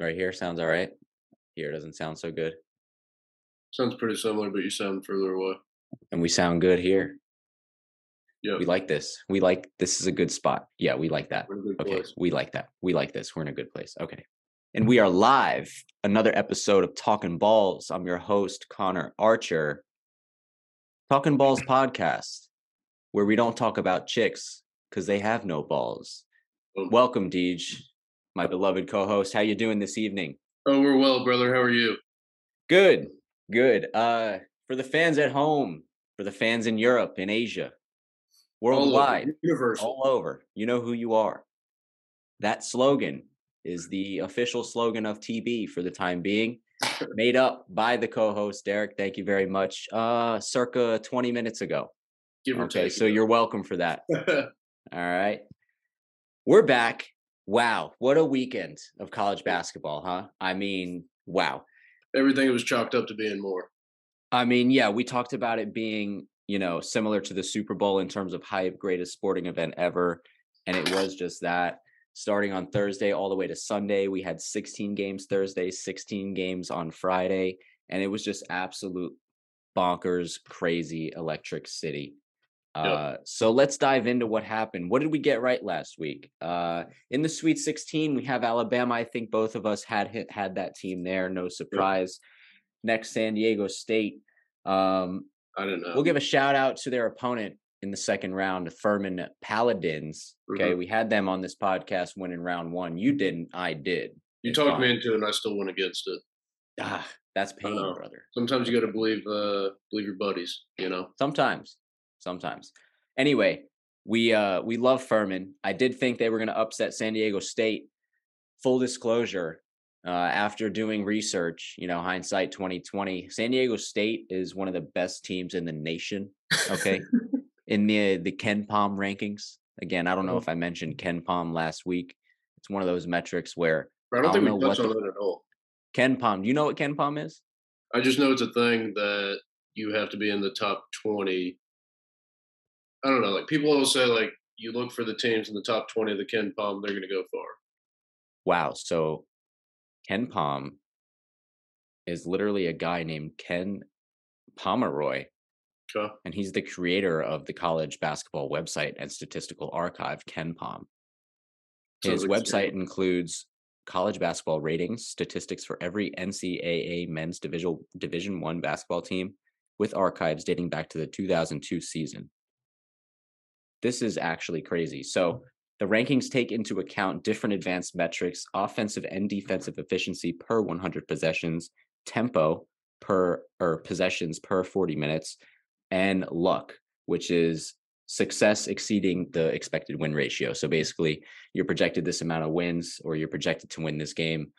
Right here sounds all right. Here doesn't sound so good. Sounds pretty similar, but you sound further away. And we sound good here. Yeah. We like this. We like this is a good spot. Yeah, we like that. Okay. Place. We like that. We like this. We're in a good place. Okay. And we are live. Another episode of Talkin' Balls. I'm your host, Connor Archer. Talkin' Balls podcast, where we don't talk about chicks because they have no balls. Welcome, Deej, my beloved co-host. How you doing this evening? Oh, we're well, brother. How are you? Good. Good. For the fans at home, for the fans in Europe, in Asia, worldwide, all over, you know who you are. That slogan is the official slogan of TB for the time being, made up by the co-host, Derek. Thank you very much. Circa 20 minutes ago. Give or take. So you're welcome for that. All right. We're back. Wow. What a weekend of college basketball, huh? I mean, wow. Everything it was chalked up to being more. I mean, yeah, we talked about it being, you know, similar to the Super Bowl in terms of hype, greatest sporting event ever. And it was just that. Starting on Thursday all the way to Sunday, we had 16 games Thursday, 16 games on Friday. And it was just absolute bonkers, crazy, electric city. Yep. So let's dive into what happened. What did we get right last week? In the Sweet 16, we have Alabama. I think both of us had that team there. No surprise. Yep. Next, San Diego State. I don't know. We'll give a shout out to their opponent in the second round, Furman Paladins. Okay, mm-hmm. We had them on this podcast winning round one. You didn't. I did. You it's talked fun. Me into it, and I still went against it. Ah, that's pain, brother. Sometimes you got to believe your buddies. You know. Sometimes. Anyway, we love Furman. I did think they were going to upset San Diego State. Full disclosure, after doing research, you know, hindsight 2020, San Diego State is one of the best teams in the nation, okay, in the KenPom rankings. Again, I don't know if I mentioned KenPom last week. It's one of those metrics where I don't think we touched on that at all. KenPom. Do you know what KenPom is? I just know it's a thing that you have to be in the top 20. I don't know, like people will say, like, you look for the teams in the top 20 of the KenPom, they're going to go far. Wow. So KenPom is literally a guy named Ken Pomeroy. Okay. And he's the creator of the college basketball website and statistical archive, KenPom. His website includes college basketball ratings, statistics for every NCAA men's Division I basketball team with archives dating back to the 2002 season. This is actually crazy. So the rankings take into account different advanced metrics, offensive and defensive efficiency per 100 possessions, tempo or possessions per 40 minutes, and luck, which is success exceeding the expected win ratio. So basically, you're projected this amount of wins, or you're projected to win this game.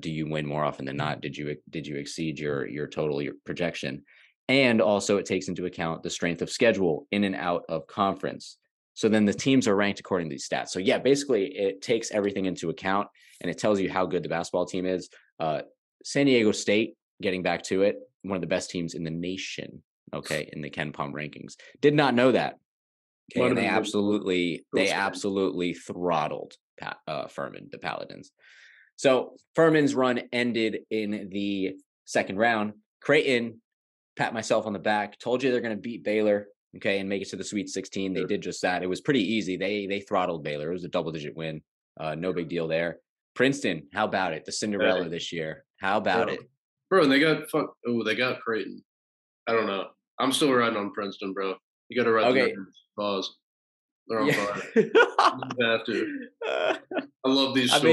Do you win more often than not? Did you exceed your total, your projection? And also it takes into account the strength of schedule in and out of conference. So then the teams are ranked according to these stats. So yeah, basically it takes everything into account and it tells you how good the basketball team is. San Diego State, getting back to it, one of the best teams in the nation, okay, in the KenPom rankings. Did not know that. Okay, and they absolutely throttled Furman, the Paladins. So Furman's run ended in the second round. Creighton, pat myself on the back, told you they're going to beat Baylor, okay, and make it to the Sweet 16. They did just that. It was pretty easy. They throttled Baylor. It was a double-digit win. No big deal there. Princeton, how about it? The Cinderella this year. How about it? Bro, and they got Creighton. I don't know. I'm still riding on Princeton, bro. You got to ride the balls. They're on fire. You have to. I love these stories.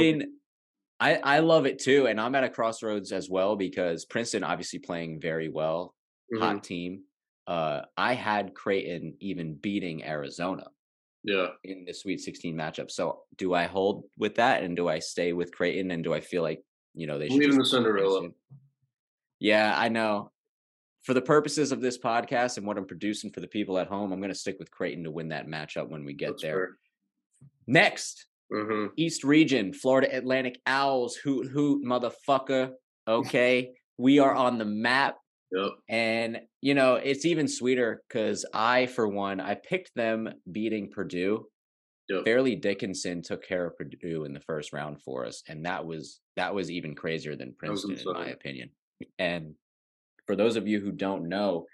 I mean, I love it too, and I'm at a crossroads as well because Princeton obviously playing very well. Mm-hmm. Hot team. I had Creighton even beating Arizona in the Sweet 16 matchup. So do I hold with that, and do I stay with Creighton, and do I feel like, you know, they should leave the Cinderella? Princeton? Yeah, I know. For the purposes of this podcast and what I'm producing for the people at home, I'm going to stick with Creighton to win that matchup when we get there. Fair. Next, East Region, Florida Atlantic Owls, hoot hoot, motherfucker. Okay, we are on the map. Yep. And, you know, it's even sweeter because I, for one, I picked them beating Purdue Yep. Fairleigh Dickinson took care of Purdue in the first round for us, and that was even crazier than Princeton, in my opinion. And for those of you who don't know,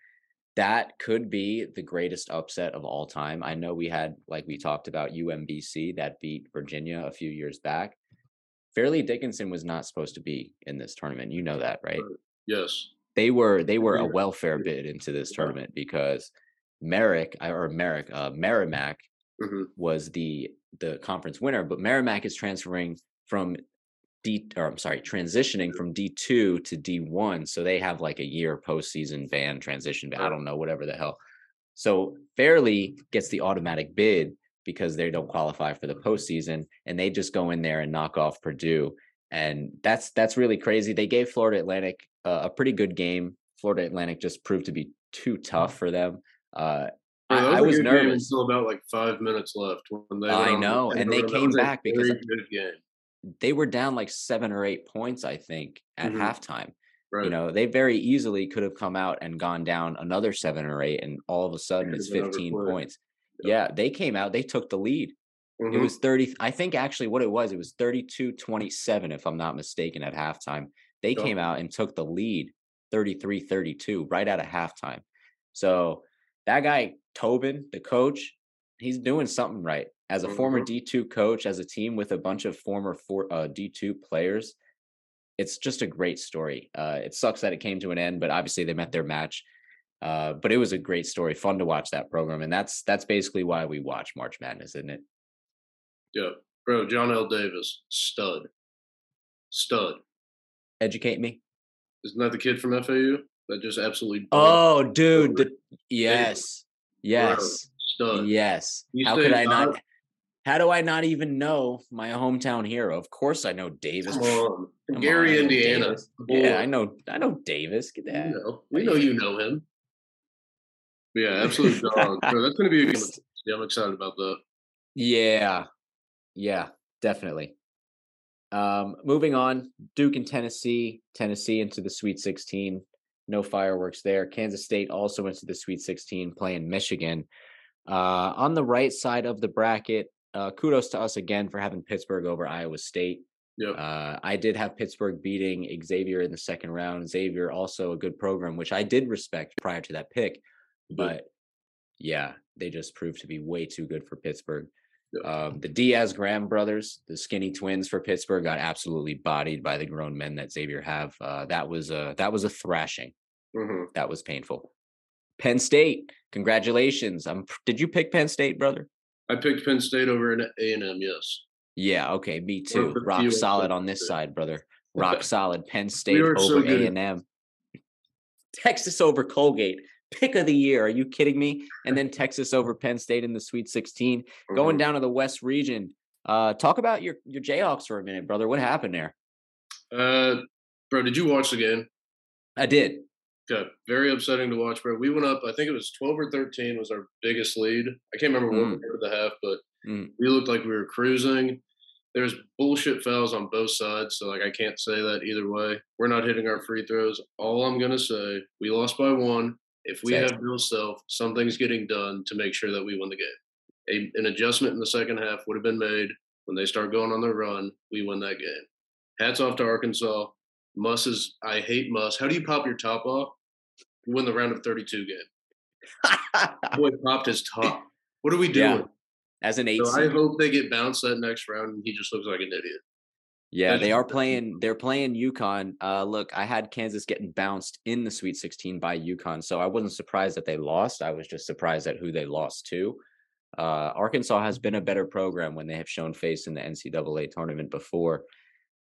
that could be the greatest upset of all time. I know we had, like we talked about, UMBC that beat Virginia a few years back. Fairleigh Dickinson was not supposed to be in this tournament. You know that, right? Yes. They were a welfare bid into this tournament because Merrimack mm-hmm. was the conference winner, but Merrimack is transitioning from D2 to D1, so they have like a year postseason ban, transition ban, I don't know, whatever the hell. So Fairleigh gets the automatic bid because they don't qualify for the postseason, and they just go in there and knock off Purdue, and that's really crazy. They gave Florida Atlantic a pretty good game. Florida Atlantic just proved to be too tough for them. I was nervous until about like 5 minutes left when they. I know, and they came back because they were down like 7 or 8 points, I think, at mm-hmm. halftime. Right. You know, they very easily could have come out and gone down another 7 or 8, and all of a sudden it's 15 points. Yeah, they came out, they took the lead. Mm-hmm. It was 30. I think actually what it was 32-27, if I'm not mistaken, at halftime. They came out and took the lead 33-32 right out of halftime. So that guy, Tobin, the coach, he's doing something right. As a mm-hmm. former D2 coach, as a team with a bunch of former D2 players, it's just a great story. It sucks that it came to an end, but obviously they met their match. But it was a great story, fun to watch that program. And that's basically why we watch March Madness, isn't it? Yeah. Bro, John L. Davis, stud. Stud. Educate me. Isn't that the kid from FAU? That just absolutely. Oh, dude. Yes. Yes. Stud. Yes. How could I not? How do I not even know my hometown hero? Of course I know Davis. Gary, Indiana. Yeah, I know Davis. Get that. You know him. But yeah, absolute dog. Bro, that's going to be a good one. Yeah, I'm excited about that. Yeah. Yeah, definitely. Moving on, Duke and Tennessee into the Sweet 16. No fireworks there. Kansas State also into the Sweet 16, playing Michigan. On the right side of the bracket, kudos to us again for having Pittsburgh over Iowa State. Yep. I did have Pittsburgh beating Xavier in the second round. Xavier also a good program, which I did respect prior to that pick. But, yeah, they just proved to be way too good for Pittsburgh. Yep. The Diaz-Graham brothers, the skinny twins for Pittsburgh, got absolutely bodied by the grown men that Xavier have. That was a thrashing. Mm-hmm. That was painful. Penn State, congratulations. Did you pick Penn State, brother? I picked Penn State over A&M, yes. Yeah, okay, me too. Rock solid on this side, brother. Rock solid. Penn State over A&M. Texas over Colgate. Pick of the year. Are you kidding me? And then Texas over Penn State in the Sweet 16. Mm-hmm. Going down to the West region. Talk about your Jayhawks for a minute, brother. What happened there? Bro, did you watch the game? I did. Okay. Very upsetting to watch, bro. We went up, I think it was 12 or 13 was our biggest lead. I can't remember when we were at the half, but we looked like we were cruising. There's bullshit fouls on both sides, so like I can't say that either way. We're not hitting our free throws. All I'm going to say, we lost by one. If we have Bill Self, something's getting done to make sure that we win the game. An adjustment in the second half would have been made. When they start going on the run, we win that game. Hats off to Arkansas. I hate Musk. How do you pop your top off? You win the round of 32 game. Boy popped his top. What are we doing? Yeah. As an 8 seed. I hope they get bounced that next round and he just looks like an idiot. Yeah, they're playing UConn. Look, I had Kansas getting bounced in the Sweet 16 by UConn, so I wasn't surprised that they lost. I was just surprised at who they lost to. Arkansas has been a better program when they have shown face in the NCAA tournament before,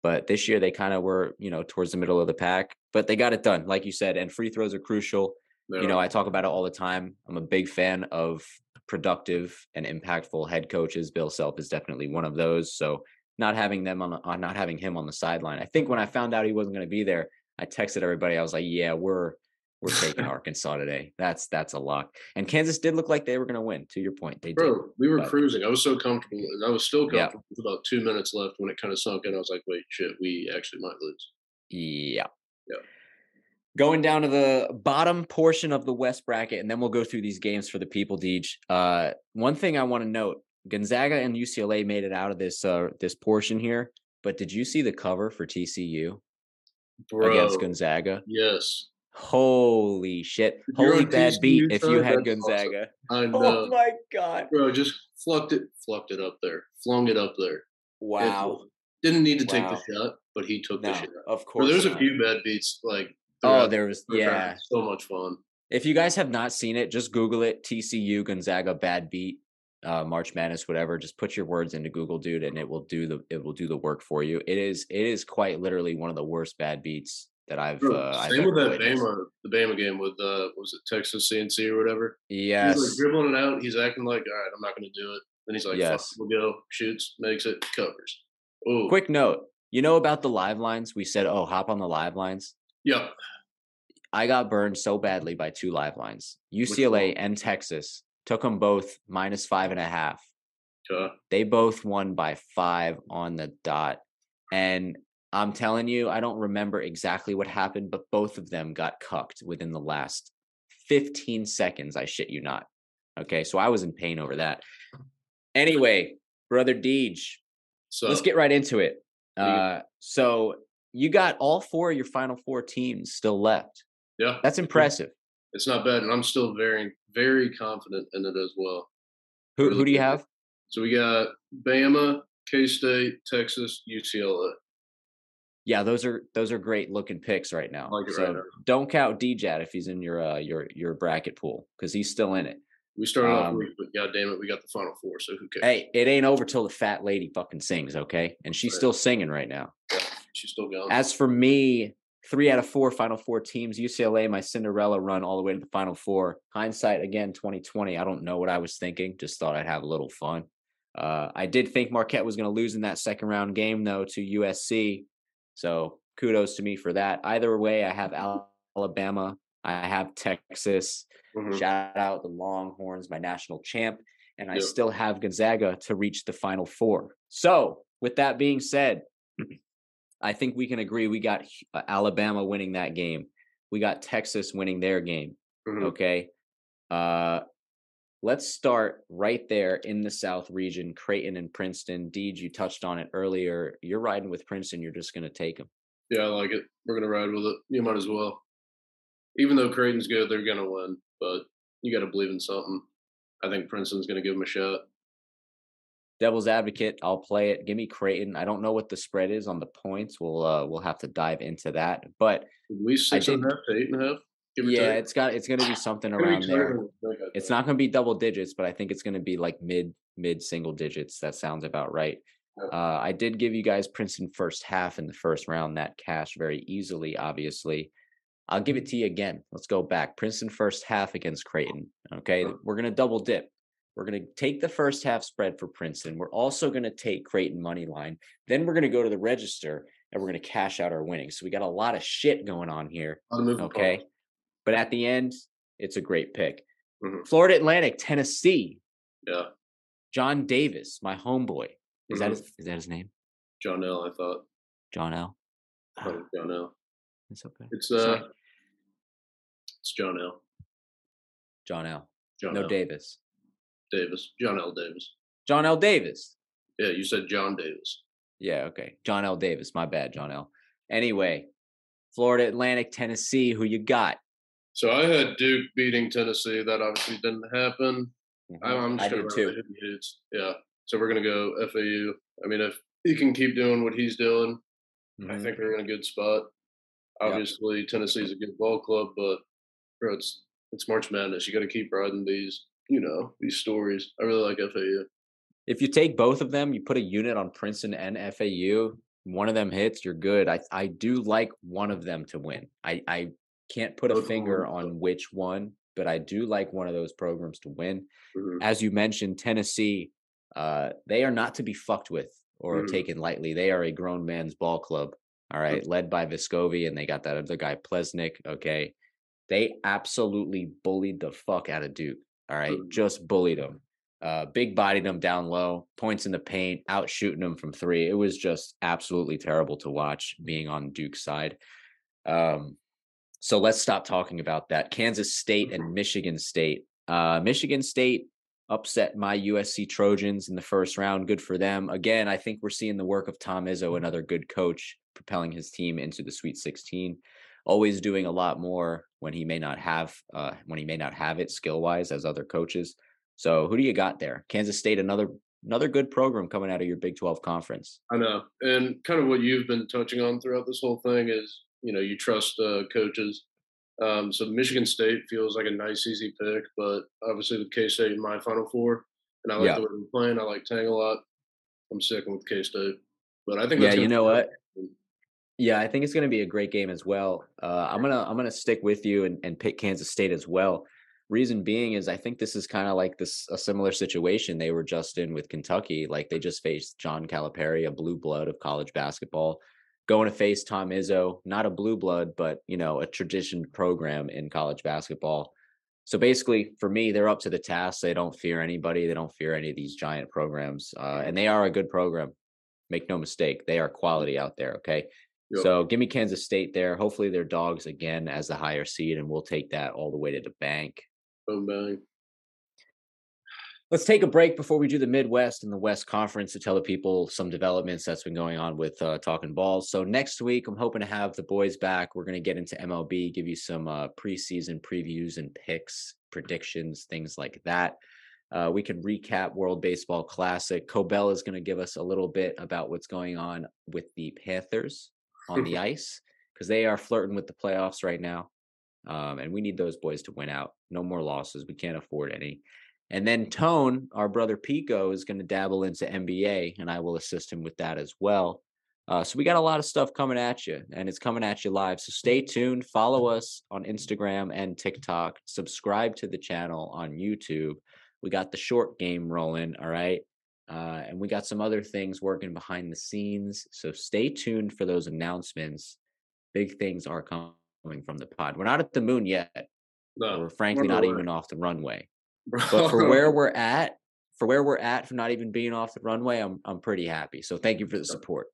but this year they kind of were, towards the middle of the pack, but they got it done, like you said, and free throws are crucial. Yeah. I talk about it all the time. I'm a big fan of productive and impactful head coaches. Bill Self is definitely one of those, so not having him on the sideline. I think when I found out he wasn't going to be there, I texted everybody. I was like, yeah, we're taking Arkansas today. That's a lock. And Kansas did look like they were going to win, to your point. They did. We were cruising. I was so comfortable. And I was still comfortable with about 2 minutes left when it kind of sunk in. I was like, wait, shit, we actually might lose. Yeah. Yeah. Going down to the bottom portion of the West bracket, and then we'll go through these games for the people, Deej. One thing I want to note, Gonzaga and UCLA made it out of this this portion here, but did you see the cover for TCU against Gonzaga? Yes. Holy shit. Holy bad TCU beat if you had Gonzaga. Awesome. I know. Oh my God. Bro, just fluffed it up there. Flung it up there. Wow. Didn't need to take the shot, but he took the shot. Of course. There's a few bad beats like so much fun. If you guys have not seen it, just Google it. TCU Gonzaga bad beat, March Madness, whatever. Just put your words into Google, dude, and it will do the work for you. It is quite literally one of the worst bad beats that I've the Bama game with was it Texas CNC or whatever. Yes, he's like dribbling it out. He's acting like, all right, I'm not going to do it. Then he's like, yes, we'll go. Shoots, makes it, covers. Ooh. Quick note, you know about the live lines? We said, hop on the live lines. Yeah. I got burned so badly by two live lines. UCLA and Texas, took them both -5.5. They both won by 5 on the dot. And I'm telling you, I don't remember exactly what happened, but both of them got cucked within the last 15 seconds. I shit you not. Okay. So I was in pain over that. Anyway, brother Deej, let's get right into it. So you got all 4 of your Final 4 teams still left. Yeah. That's impressive. It's not bad, and I'm still very, very confident in it as well. Who do you have? So we got Bama, K-State, Texas, UCLA. Yeah, those are great looking picks right now. Don't count Deej if he's in your bracket pool because he's still in it. We started off week, but goddamn it, we got the Final 4, so who cares? Hey, it ain't over till the fat lady fucking sings, okay? And she's still singing right now. Yeah, she's still going. As for me, 3 out of 4 Final 4 teams. UCLA, my Cinderella run all the way to the Final 4. Hindsight, again, 2020. I don't know what I was thinking. Just thought I'd have a little fun. I did think Marquette was going to lose in that second round game, though, to USC. So kudos to me for that. Either way, I have Alabama. I have Texas. Mm-hmm. Shout out the Longhorns, my national champ. And I still have Gonzaga to reach the Final 4. So with that being said, I think we can agree we got Alabama winning that game. We got Texas winning their game. Mm-hmm. Okay. Let's start right there in the South region, Creighton and Princeton. Deej, you touched on it earlier. You're riding with Princeton. You're just going to take them. Yeah, I like it. We're going to ride with it. You might as well. Even though Creighton's good, they're going to win. But you got to believe in something. I think Princeton's going to give them a shot. Devil's advocate, I'll play it. Give me Creighton. I don't know what the spread is on the points. We'll have to dive into that. But at least 6.5 to 8.5. It's going to be something around there. It's not going to be double digits, but I think it's going to be like mid single digits. That sounds about right. I did give you guys Princeton first half in the first round. That cashed very easily, obviously. I'll give it to you again. Let's go back. Princeton first half against Creighton. Okay, we're going to double dip. We're going to take the first half spread for Princeton. We're also going to take Creighton money line. Then we're going to go to the register and we're going to cash out our winnings. So we got a lot of shit going on here. Okay. Call. But at the end, it's a great pick. Mm-hmm. Florida Atlantic, Tennessee. Yeah. John Davis, my homeboy. Is that his name? John L., I thought. John L. John L. It's okay. It's John L. John L. John no L. Davis. Davis. John L. Davis. John L. Davis. Yeah, you said John Davis. Yeah, okay. John L. Davis. My bad, John L. Anyway, Florida Atlantic, Tennessee, who you got? So I had Duke beating Tennessee. That obviously didn't happen. Mm-hmm. I'm just going to go hidden hits. Yeah. So we're going to go FAU. I mean, if he can keep doing what he's doing, mm-hmm. I think they're in a good spot. Obviously, Tennessee's a good ball club, but bro, it's March Madness. You got to keep riding these. You know, these stories. I really like FAU. If you take both of them, you put a unit on Princeton and FAU, one of them hits, you're good. I do like one of them to win. I can't put a finger on which one, but I do like one of those programs to win. Mm-hmm. As you mentioned, Tennessee, they are not to be fucked with or taken lightly. They are a grown man's ball club, all right, led by Vescovi, and they got that other guy, Plesnick, okay? They absolutely bullied the fuck out of Duke. All right, just bullied them, big bodied them down low, points in the paint, out shooting them from 3. It was just absolutely terrible to watch being on Duke's side. So let's stop talking about that. Kansas State and Michigan State. Michigan State upset my USC Trojans in the first round. Good for them. Again, I think we're seeing the work of Tom Izzo, another good coach, propelling his team into the Sweet 16. Always doing a lot more when he may not have it skill wise as other coaches. So who do you got there? Kansas State, another good program coming out of your Big 12 conference. I know, and kind of what you've been touching on throughout this whole thing is, you know, you trust coaches. So Michigan State feels like a nice, easy pick, but obviously with K-State in my Final Four, and I like the way we're playing. I like Tang a lot. I'm sticking with K-State, but I think I think it's going to be a great game as well. I'm gonna stick with you and pick Kansas State as well. Reason being is I think this is kind of like a similar situation they were just in with Kentucky. Like they just faced John Calipari, a blue blood of college basketball, going to face Tom Izzo, not a blue blood, but, you know, a traditioned program in college basketball. So basically for me, they're up to the task. They don't fear anybody. They don't fear any of these giant programs. And they are a good program. Make no mistake. They are quality out there. Okay. Yep. So give me Kansas State there. Hopefully they're dogs again as the higher seed, and we'll take that all the way to the bank. Let's take a break before we do the Midwest and the West Conference to tell the people some developments that's been going on with Talkin' Balls. So next week, I'm hoping to have the boys back. We're going to get into MLB, give you some preseason previews and picks, predictions, things like that. We can recap World Baseball Classic. Cobell is going to give us a little bit about what's going on with the Panthers on the ice, because they are flirting with the playoffs right now. And we need those boys to win out. No more losses. We can't afford any. And then Tone, our brother Pico, is going to dabble into NBA, and I will assist him with that as well. So we got a lot of stuff coming at you, and it's coming at you live. So stay tuned. Follow us on Instagram and TikTok. Subscribe to the channel on YouTube. We got the short game rolling, all right? And we got some other things working behind the scenes. So stay tuned for those announcements. Big things are coming from the pod. We're not at the moon yet. No, we're frankly not even off the runway. But for not even being off the runway, I'm pretty happy. So thank you for the support.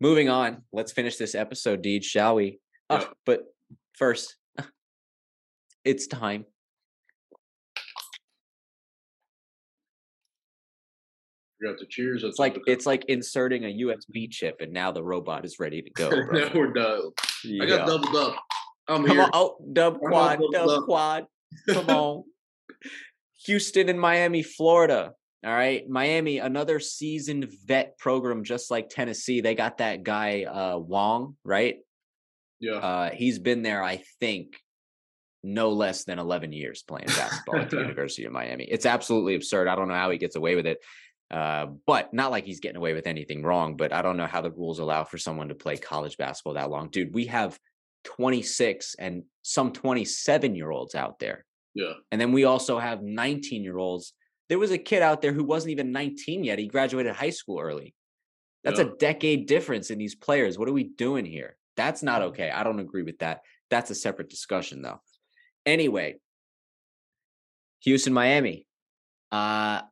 Moving on, let's finish this episode, Deej, shall we? But first, it's time. Forgot to cheers. It's like inserting a USB chip, and now the robot is ready to go. Now we're dialed. Yeah. I got doubled up. I'm Come here. On. Oh, dub quad. Come on. Houston and Miami, Florida. All right. Miami, another seasoned vet program, just like Tennessee. They got that guy, Wong, right? Yeah. He's been there, I think, no less than 11 years playing basketball at the University of Miami. It's absolutely absurd. I don't know how he gets away with it. But not like he's getting away with anything wrong, but I don't know how the rules allow for someone to play college basketball that long. Dude, we have 26 and some 27-year-olds out there. Yeah. And then we also have 19-year-olds. There was a kid out there who wasn't even 19 yet. He graduated high school early. That's a decade difference in these players. What are we doing here? That's not okay. I don't agree with that. That's a separate discussion, though. Anyway, Houston, Miami. I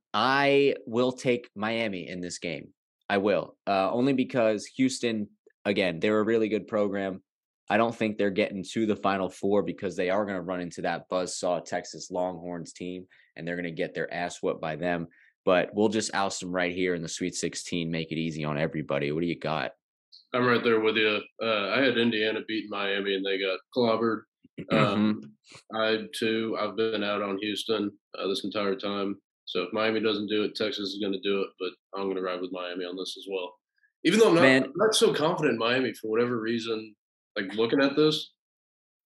will take Miami in this game. I will. Only because Houston, again, they're a really good program. I don't think they're getting to the Final Four because they are going to run into that buzzsaw Texas Longhorns team, and they're going to get their ass whooped by them. But we'll just oust them right here in the Sweet 16, make it easy on everybody. What do you got? I'm right there with you. I had Indiana beating Miami, and they got clobbered. I've been out on Houston this entire time. So if Miami doesn't do it, Texas is going to do it, but I'm going to ride with Miami on this as well. Even though I'm not so confident in Miami for whatever reason. Like, looking at this,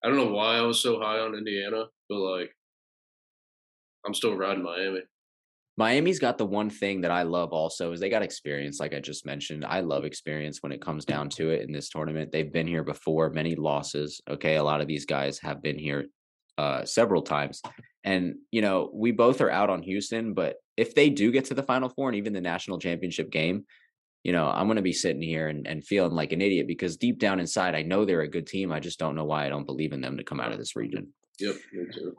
I don't know why I was so high on Indiana, but, like, I'm still riding Miami. Miami's got the one thing that I love also is they got experience, like I just mentioned. I love experience when it comes down to it in this tournament. They've been here before, many losses, okay? A lot of these guys have been here several times. And, you know, we both are out on Houston, but if they do get to the Final Four and even the national championship game, you know, I'm going to be sitting here and feeling like an idiot because deep down inside, I know they're a good team. I just don't know why I don't believe in them to come out of this region. Yep, me too.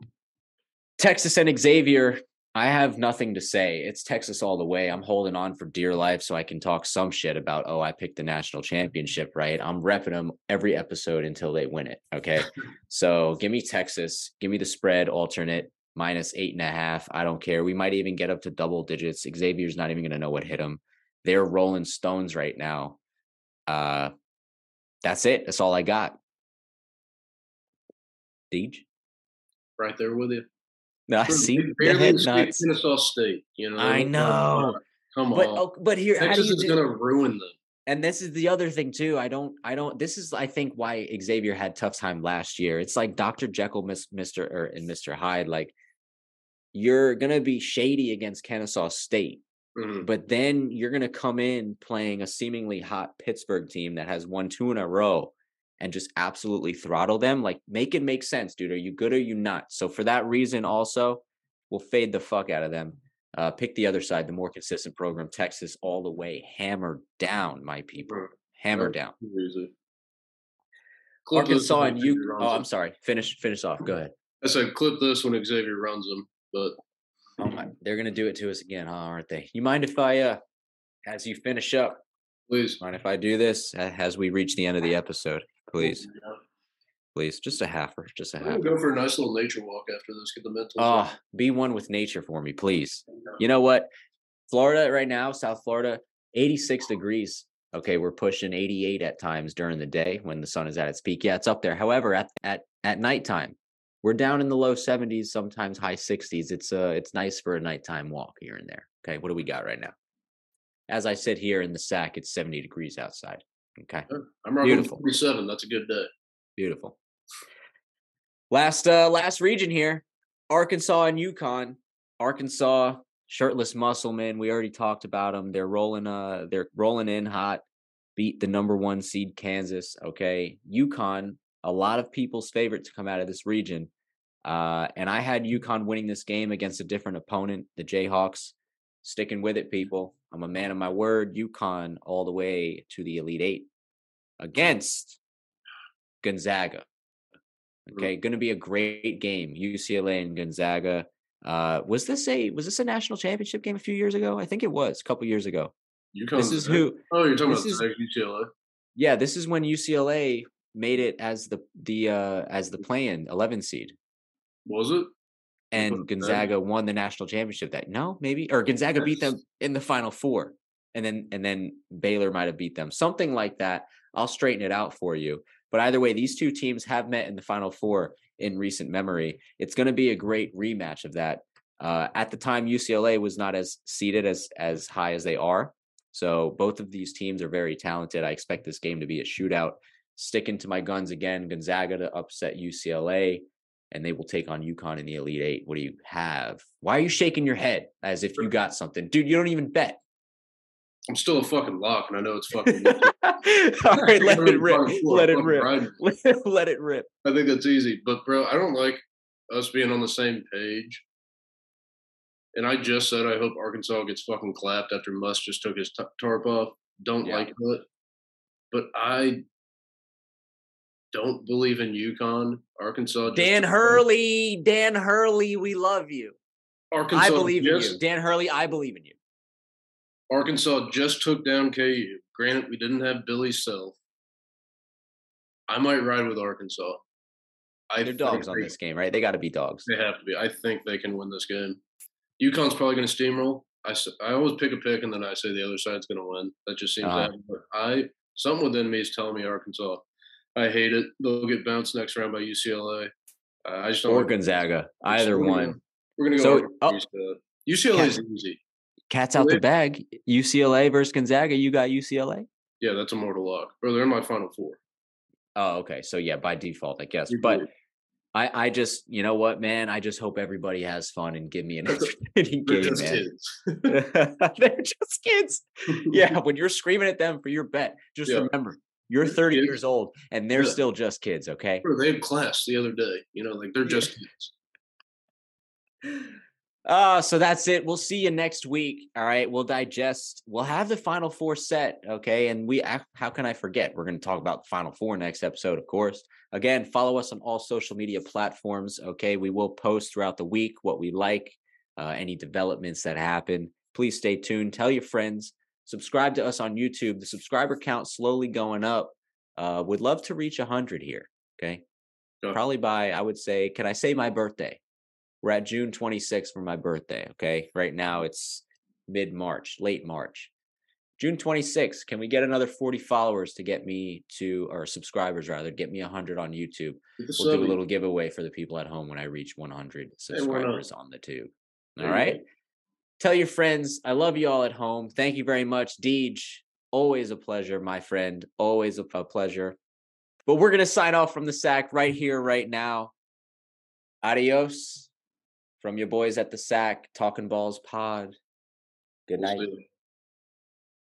Texas and Xavier, I have nothing to say. It's Texas all the way. I'm holding on for dear life so I can talk some shit about, oh, I picked the national championship, right? I'm repping them every episode until they win it, okay? So give me Texas. Give me the spread alternate. -8.5. I don't care. We might even get up to double digits. Xavier's not even going to know what hit him. They're rolling stones right now. That's it. That's all I got. Deej? Right there with you. No, I see. Arkansas State. You know, I know. Come on. But here, Texas is going to ruin them. And this is the other thing too. This is, I think, why Xavier had a tough time last year. It's like Dr. Jekyll, and Mr. Hyde. Like, you're going to be shady against Kansas State, but then you're going to come in playing a seemingly hot Pittsburgh team that has won 2 in a row and just absolutely throttle them. Like, make it make sense, dude. Are you good or are you not? So for that reason also, we'll fade the fuck out of them. Pick the other side, the more consistent program. Texas all the way. Hammer down, my people. Hammer down. Easy. Arkansas and UConn. Oh, I'm sorry. Finish off. Go ahead. I said clip this when Xavier runs them, but oh my, they're gonna do it to us again, huh, aren't they? You mind if I, as you finish up, please. Mind if I do this as we reach the end of the episode? Please. Please. Just a half. Go for a nice little nature walk after this. Get the mental. Be one with nature for me, please. You know what? Florida right now, South Florida, 86 degrees. Okay, we're pushing 88 at times during the day when the sun is at its peak. Yeah, it's up there. However, at nighttime, we're down in the low 70s, sometimes high 60s. It's nice for a nighttime walk here and there. Okay, what do we got right now? As I sit here in the sack, it's 70 degrees outside. Okay. I'm rocking 47. That's a good day. Beautiful. Last region here, Arkansas and UConn. Arkansas, shirtless muscleman. We already talked about them. They're rolling in hot, beat the #1 seed Kansas. Okay. UConn, a lot of people's favorite to come out of this region. And I had UConn winning this game against a different opponent, the Jayhawks. Sticking with it, people. I'm a man of my word. UConn all the way to the Elite Eight against Gonzaga. Okay, going to be a great game. UCLA and Gonzaga. Was this a national championship game a few years ago? I think it was a couple years ago. You're talking about UCLA. Yeah, this is when UCLA made it as the play-in 11 seed. Was it? And Gonzaga won the national championship Gonzaga beat them in the Final Four. And then Baylor might have beat them. Something like that. I'll straighten it out for you. But either way, these two teams have met in the Final Four in recent memory. It's going to be a great rematch of that. At the time, UCLA was not as seeded as high as they are. So both of these teams are very talented. I expect this game to be a shootout. Sticking to my guns again, Gonzaga to upset UCLA, and they will take on UConn in the Elite Eight. What do you have? Why are you shaking your head as if you got something? Dude, you don't even bet. I'm still a fucking lock, and I know it's fucking all right, let it rip. I think that's easy. But, bro, I don't like us being on the same page. And I just said I hope Arkansas gets fucking clapped after Musk just took his tarp off. Like it. But I don't believe in UConn. Arkansas. Dan Hurley, we love you. Arkansas, I believe in you. Dan Hurley, I believe in you. Arkansas just took down KU. Granted, we didn't have Bill Self. I might ride with Arkansas. They're dogs on this game, right? They got to be dogs. They have to be. I think they can win this game. UConn's probably going to steamroll. I always pick a pick, and then I say the other side's going to win. That just seems that. Something within me is telling me Arkansas. I hate it. They'll get bounced next round by UCLA. I just don't Gonzaga. Either one. We're going to go UCLA is easy. Cat's out the bag. UCLA versus Gonzaga. You got UCLA? Yeah, that's a mortal lock. Or they're in my Final Four. Oh, okay. So, yeah, by default, I guess. But I just, you know what, man? I just hope everybody has fun and give me an entertaining game, just man. They're just kids. Yeah, when you're screaming at them for your bet, just remember. You're 30 years old, and they're still just kids, okay? They had class the other day. You know, like, they're just kids. So that's it. We'll see you next week, all right? We'll digest. We'll have the Final Four set, okay? And how can I forget? We're going to talk about the Final Four next episode, of course. Again, follow us on all social media platforms, okay? We will post throughout the week what we like, any developments that happen. Please stay tuned. Tell your friends. Subscribe to us on YouTube. The subscriber count slowly going up. Would love to reach 100 here. Okay. Probably by, I would say, can I say my birthday? We're at June 26th for my birthday, okay? Right now it's mid-March, late March. June 26th, can we get another 40 followers to get me to, or subscribers rather, get me 100 on YouTube? We'll do a little giveaway for the people at home when I reach 100 subscribers on the tube. All right? Tell your friends. I love you all at home. Thank you very much. Deej, always a pleasure, my friend. Always a pleasure. But we're going to sign off from the sack right here, right now. Adios from your boys at the sack, Talkin' Balls Pod. Good night.